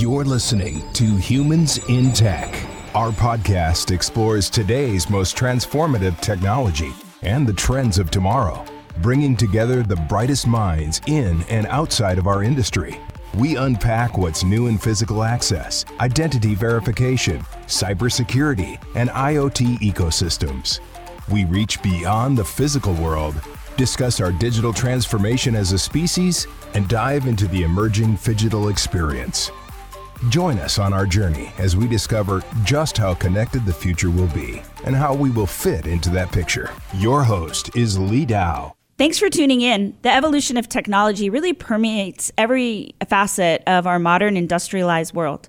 You're listening to Humans in Tech. Our podcast explores today's most transformative technology and the trends of tomorrow, bringing together the brightest minds in and outside of our industry. We unpack what's new in physical access, identity verification, cybersecurity, and IoT ecosystems. We reach beyond the physical world, discuss our digital transformation as a species, and dive into the emerging phygital experience. Join us on our journey as we discover just how connected the future will be and how we will fit into that picture. Your host is Lee Dow. Thanks for tuning in. The evolution of technology really permeates every facet of our modern industrialized world.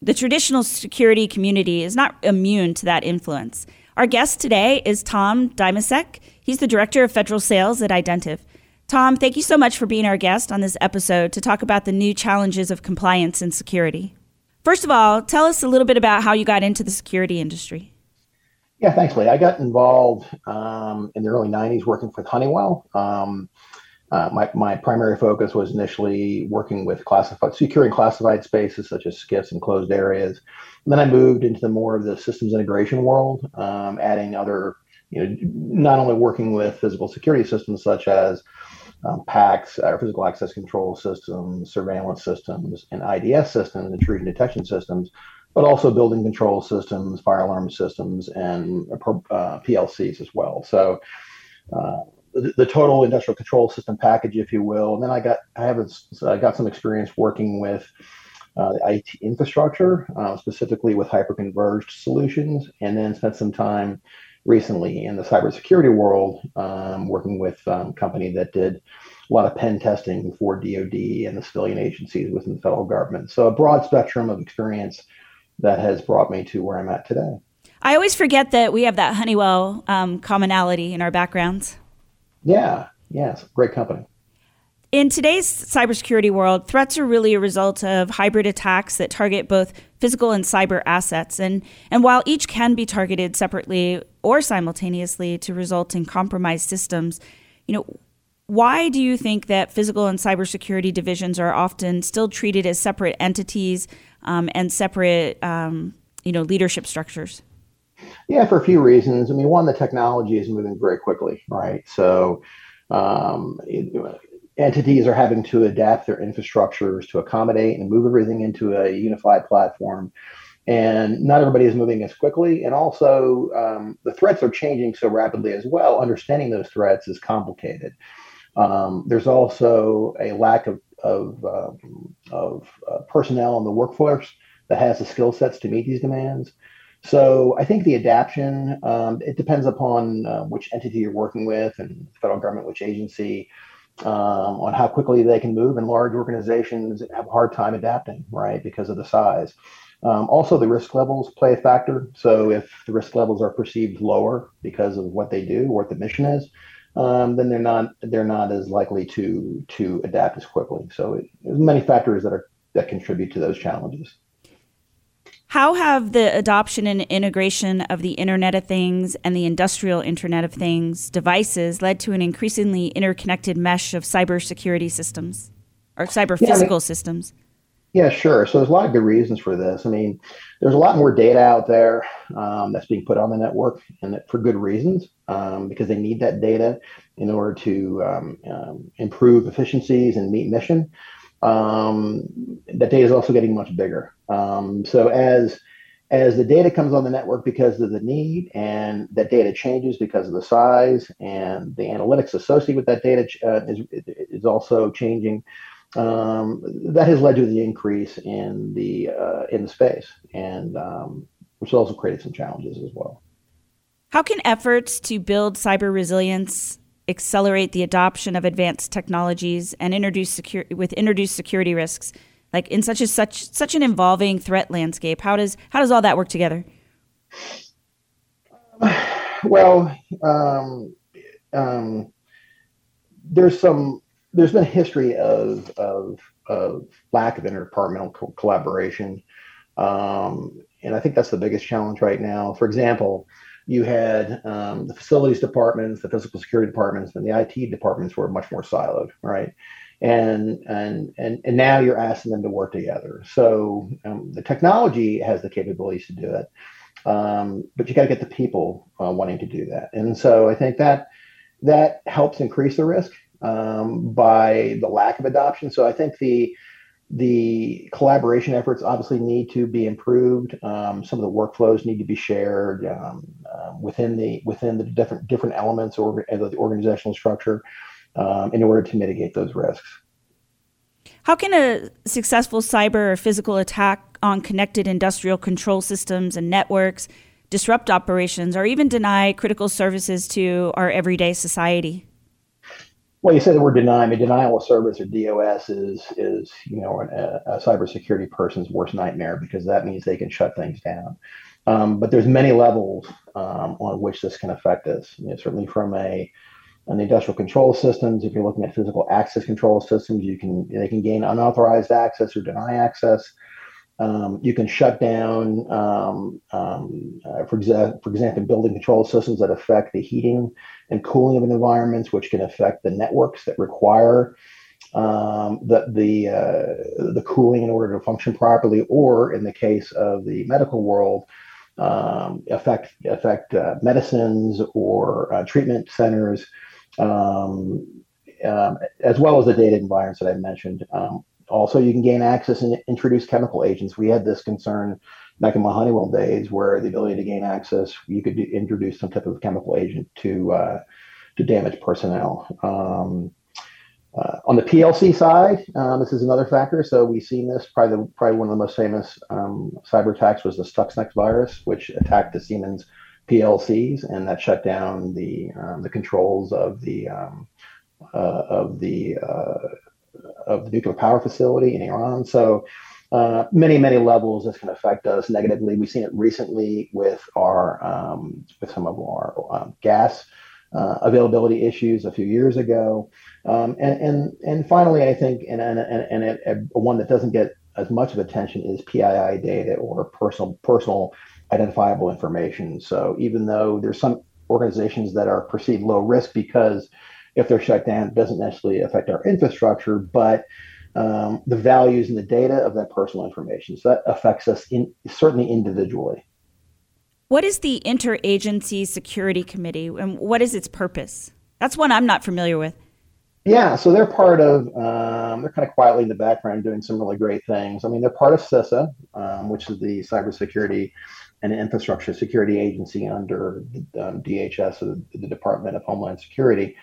The traditional security community is not immune to that influence. Our guest today is Tom Dymacek. He's the Director of Federal Sales at Identiv. Tom, thank you so much for being our guest on this episode to talk about the new challenges of compliance and security. First of all, tell us a little bit about how you got into the security industry. Yeah, thanks, Lee. I got involved in the early 90s working with Honeywell. My primary focus was initially working with securing classified spaces such as SCIFs and closed areas. And then I moved into the more of the systems integration world, adding other, not only working with physical security systems such as PACs, or physical access control systems, surveillance systems, and IDS systems, intrusion detection systems, but also building control systems, fire alarm systems, and PLCs as well. So the total industrial control system package, if you will. And then I got some experience working with the IT infrastructure, specifically with hyperconverged solutions, and then spent some time recently in the cybersecurity world, working with a company that did a lot of pen testing for DoD and the civilian agencies within the federal government. So a broad spectrum of experience that has brought me to where I'm at today. I always forget that we have that Honeywell commonality in our backgrounds. Yeah, it's a great company. In today's cybersecurity world, threats are really a result of hybrid attacks that target both physical and cyber assets. And while each can be targeted separately or simultaneously to result in compromised systems, why do you think that physical and cybersecurity divisions are often still treated as separate entities and separate, leadership structures? Yeah, for a few reasons. I mean, one, the technology is moving very quickly, right? So entities are having to adapt their infrastructures to accommodate and move everything into a unified platform. And not everybody is moving as quickly. And also, the threats are changing so rapidly as well. Understanding those threats is complicated. There's also a lack of personnel in the workforce that has the skill sets to meet these demands. So I think the adaption, it depends upon which entity you're working with and the federal government, which agency, on how quickly they can move. And large organizations have a hard time adapting, right, because of the size. Also, the risk levels play a factor. So if the risk levels are perceived lower because of what they do or what the mission is, then they're not as likely to adapt as quickly. So there's many factors that contribute to those challenges. How have the adoption and integration of the Internet of Things and the industrial Internet of Things devices led to an increasingly interconnected mesh of cybersecurity systems or cyber physical systems? Yeah, sure. So there's a lot of good reasons for this. I mean, there's a lot more data out there that's being put on the network, and for good reasons, because they need that data in order to improve efficiencies and meet mission. That data is also getting much bigger. So as the data comes on the network because of the need, and that data changes because of the size, and the analytics associated with that data is also changing. That has led to the increase in the space, and which also created some challenges as well. How can efforts to build cyber resilience accelerate the adoption of advanced technologies and introduce security risks, like in such an evolving threat landscape? How does all that work together? There's been a history of lack of interdepartmental collaboration, and I think that's the biggest challenge right now. For example, you had the facilities departments, the physical security departments, and the IT departments were much more siloed, right? And now you're asking them to work together. So the technology has the capabilities to do it, but you got to get the people wanting to do that. And so I think that helps increase the risk by the lack of adoption. So I think the collaboration efforts obviously need to be improved. Some of the workflows need to be shared within the different elements or the organizational structure in order to mitigate those risks. How can a successful cyber or physical attack on connected industrial control systems and networks disrupt operations or even deny critical services to our everyday society? Well, you said the word deny. I mean, denial of service, or DOS, is a cybersecurity person's worst nightmare, because that means they can shut things down. But there's many levels on which this can affect us. Certainly from an industrial control systems, if you're looking at physical access control systems, they can gain unauthorized access or deny access. You can shut down, for example, building control systems that affect the heating and cooling of an environment, which can affect the networks that require the cooling in order to function properly, or in the case of the medical world, affect medicines or treatment centers, as well as the data environments that I mentioned. Also, you can gain access and introduce chemical agents. We had this concern back in my Honeywell days, where the ability to gain access, you could introduce some type of chemical agent to damage personnel. On the PLC side, this is another factor. So we've seen this. Probably one of the most famous cyber attacks was the Stuxnet virus, which attacked the Siemens PLCs, and that shut down the controls of the nuclear power facility in Iran. So many levels this can affect us negatively. We've seen it recently with our with some of our gas availability issues a few years ago. And finally, I think, and one that doesn't get as much of attention is PII data, or personal identifiable information. So even though there's some organizations that are perceived low risk because if they're shut down, it doesn't necessarily affect our infrastructure, but the values and the data of that personal information. So that affects us certainly individually. What is the Interagency Security Committee, and what is its purpose? That's one I'm not familiar with. Yeah, so they're part of, they're kind of quietly in the background doing some really great things. I mean, they're part of CISA, which is the Cybersecurity and Infrastructure Security Agency under DHS, or the Department of Homeland Security.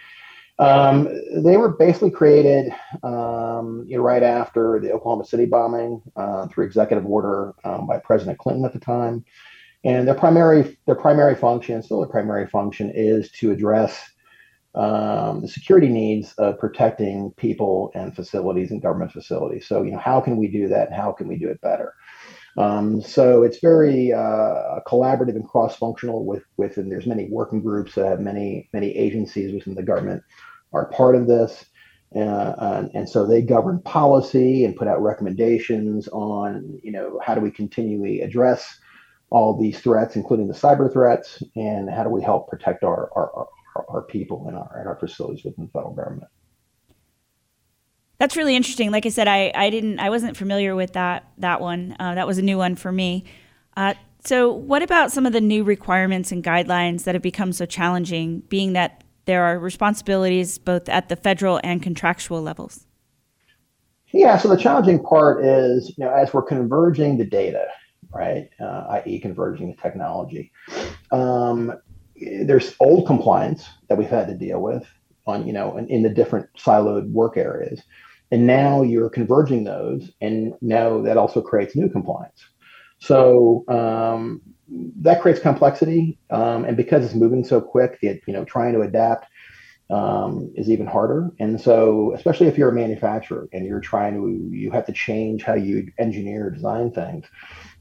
They were basically created right after the Oklahoma City bombing through executive order by President Clinton at the time. And their primary function is to address the security needs of protecting people and facilities and government facilities. So, how can we do that, and how can we do it better? So it's very collaborative and cross-functional and there's many working groups that have many agencies within the government are part of this. And so they govern policy and put out recommendations on, how do we continually address all these threats, including the cyber threats, and how do we help protect our people and our facilities within the federal government. That's really interesting. Like I said, I wasn't familiar with that one. That was a new one for me. So what about some of the new requirements and guidelines that have become so challenging, being that there are responsibilities both at the federal and contractual levels? Yeah, so the challenging part is, as we're converging the data, right, i.e. converging the technology, there's old compliance that we've had to deal with on, in the different siloed work areas. And now you're converging those, and now that also creates new compliance. So that creates complexity, and because it's moving so quick, trying to adapt is even harder. And so, especially if you're a manufacturer and you have to change how you engineer or design things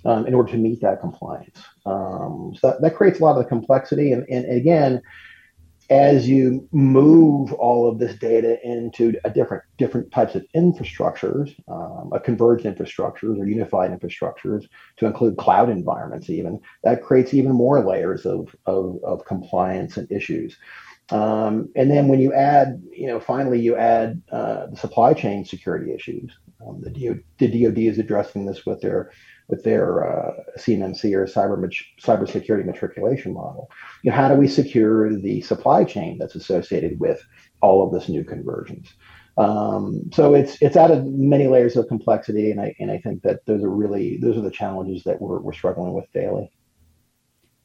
in order to meet that compliance. So that creates a lot of the complexity, and again, as you move all of this data into a different types of infrastructures, a converged infrastructures or unified infrastructures, to include cloud environments even, that creates even more layers of compliance and issues. And then when you add, finally you add the supply chain security issues. The DoD is addressing this with their CMNC or cybersecurity matriculation model. How do we secure the supply chain that's associated with all of this new convergence? So it's added many layers of complexity, and I think that those are the challenges that we're struggling with daily.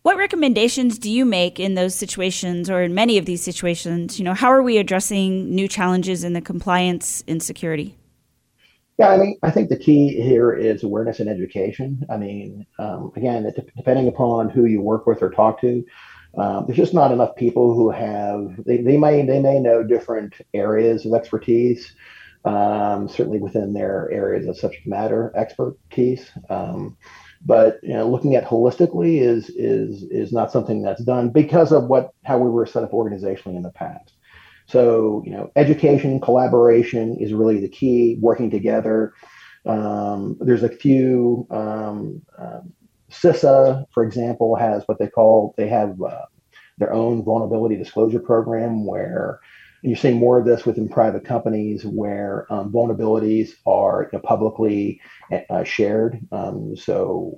What recommendations do you make in those situations, or in many of these situations? How are we addressing new challenges in the compliance and security? Yeah, I think the key here is awareness and education. Again, depending upon who you work with or talk to, there's just not enough people who have, they may know different areas of expertise, certainly within their areas of subject matter expertise. But looking at holistically is not something that's done because of how we were set up organizationally in the past. So education, collaboration is really the key. Working together. There's a few. CISA, for example, has what they have their own vulnerability disclosure program, where you're seeing more of this within private companies, where vulnerabilities are publicly shared, so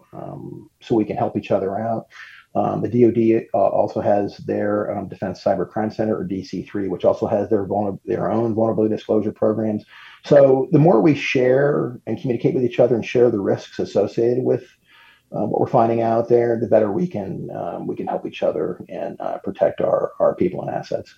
we can help each other out. The DoD also has their Defense Cyber Crime Center, or DC3, which also has their own vulnerability disclosure programs. So the more we share and communicate with each other and share the risks associated with what we're finding out there, the better we can help each other and protect our people and assets.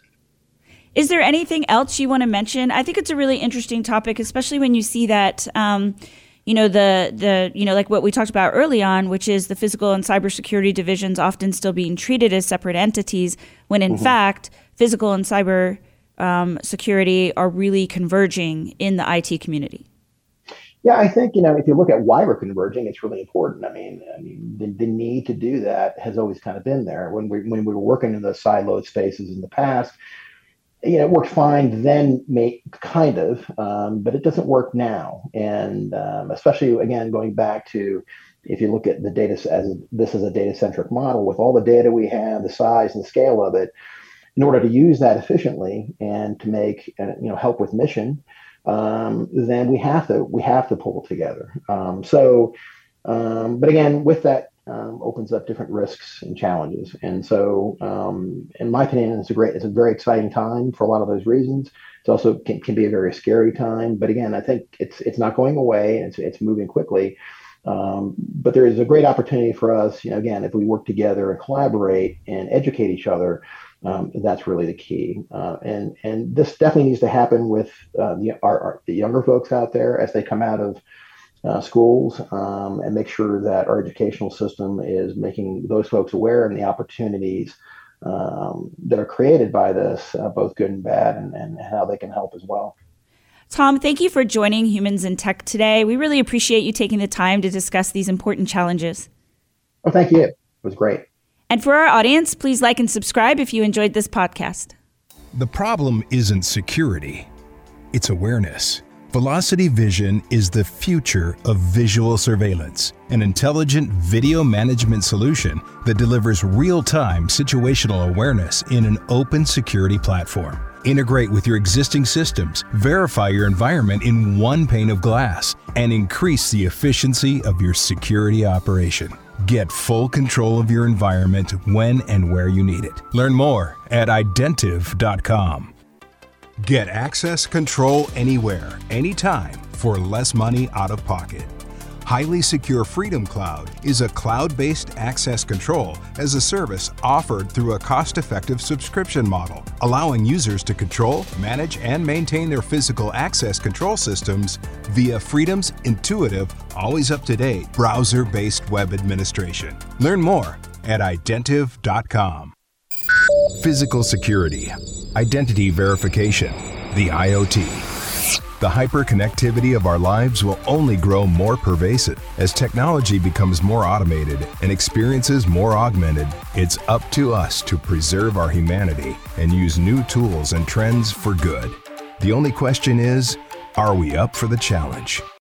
Is there anything else you want to mention? I think it's a really interesting topic, especially when you see that, like what we talked about early on, which is the physical and cybersecurity divisions often still being treated as separate entities, when in mm-hmm. fact, physical and cyber security are really converging in the IT community. Yeah, I think, if you look at why we're converging, it's really important. The need to do that has always kind of been there. When we were working in the siloed spaces in the past, it worked fine then, but it doesn't work now. And especially, again, going back to, if you look at the data, this is a data-centric model, with all the data we have, the size and scale of it, in order to use that efficiently and to make, help with mission, then we have to pull together. But again, with that opens up different risks and challenges. And so, in my opinion, it's a very exciting time for a lot of those reasons. It's also can be a very scary time. But again, I think it's not going away. It's moving quickly. But there is a great opportunity for us, again, if we work together and collaborate and educate each other, that's really the key. And this definitely needs to happen with the younger folks out there as they come out of schools, and make sure that our educational system is making those folks aware of the opportunities that are created by this, both good and bad, and how they can help as well. Tom, thank you for joining Humans in Tech today. We really appreciate you taking the time to discuss these important challenges. Oh, thank you. It was great. And for our audience, please like and subscribe if you enjoyed this podcast. The problem isn't security. It's awareness. Velocity Vision is the future of visual surveillance, an intelligent video management solution that delivers real-time situational awareness in an open security platform. Integrate with your existing systems, verify your environment in one pane of glass, and increase the efficiency of your security operation. Get full control of your environment when and where you need it. Learn more at Identiv.com. Get access control anywhere, anytime, for less money out of pocket. Highly secure Freedom Cloud is a cloud-based access control as a service offered through a cost-effective subscription model, allowing users to control, manage, and maintain their physical access control systems via Freedom's intuitive, always up-to-date, browser-based web administration. Learn more at Identiv.com. Physical security, identity verification, the IoT. The hyperconnectivity of our lives will only grow more pervasive. As technology becomes more automated and experiences more augmented, it's up to us to preserve our humanity and use new tools and trends for good. The only question is, are we up for the challenge?